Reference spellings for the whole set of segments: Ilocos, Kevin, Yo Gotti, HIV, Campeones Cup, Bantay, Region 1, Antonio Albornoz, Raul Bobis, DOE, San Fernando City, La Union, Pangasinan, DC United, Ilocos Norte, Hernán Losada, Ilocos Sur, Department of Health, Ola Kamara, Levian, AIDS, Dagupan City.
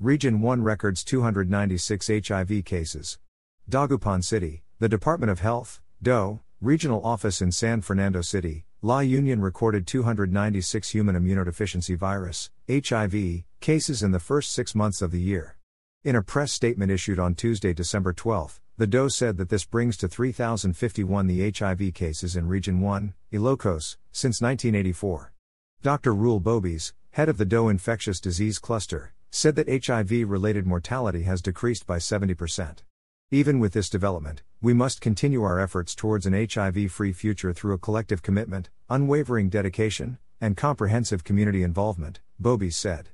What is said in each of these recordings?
Region 1 records 296 HIV cases. Dagupan City, the Department of Health, DOE, regional office in San Fernando City, La Union recorded 296 human immunodeficiency virus, HIV, cases in the first 6 months of the year. In a press statement issued on Tuesday, December 12, the DOE said that this brings to 3,051 the HIV cases in Region 1, Ilocos, since 1984. Dr. Raul Bobis, head of the DOE Infectious Disease Cluster, said that HIV-related mortality has decreased by 70%. Even with this development, we must continue our efforts towards an HIV-free future through a collective commitment, unwavering dedication, and comprehensive community involvement, Bobis said.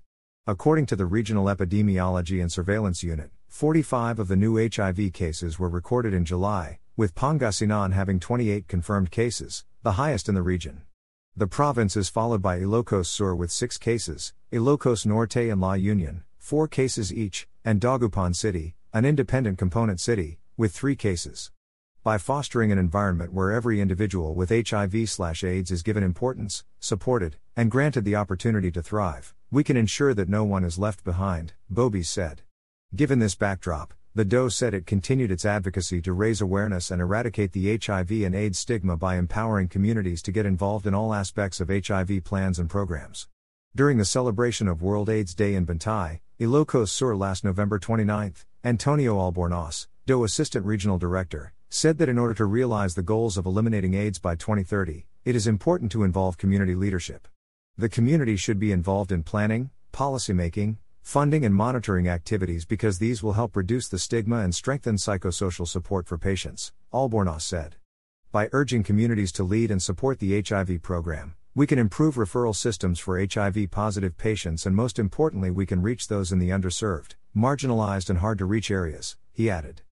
According to the Regional Epidemiology and Surveillance Unit, 45 of the new HIV cases were recorded in July, with Pangasinan having 28 confirmed cases, the highest in the region. The province is followed by Ilocos Sur with 6 cases, Ilocos Norte and La Union, 4 cases each, and Dagupan City, an independent component city, with 3 cases. By fostering an environment where every individual with HIV/AIDS is given importance, supported, and granted the opportunity to thrive, we can ensure that no one is left behind, Bobis said. Given this backdrop, the DOE said it continued its advocacy to raise awareness and eradicate the HIV and AIDS stigma by empowering communities to get involved in all aspects of HIV plans and programs. During the celebration of World AIDS Day in Bantay, Ilocos Sur last November 29, Antonio Albornoz, DOE Assistant Regional Director, said that in order to realize the goals of eliminating AIDS by 2030, it is important to involve community leadership. The community should be involved in planning, policymaking, funding and monitoring activities because these will help reduce the stigma and strengthen psychosocial support for patients, Albornoz said. By urging communities to lead and support the HIV program, we can improve referral systems for HIV-positive patients and most importantly we can reach those in the underserved, marginalized and hard-to-reach areas, he added.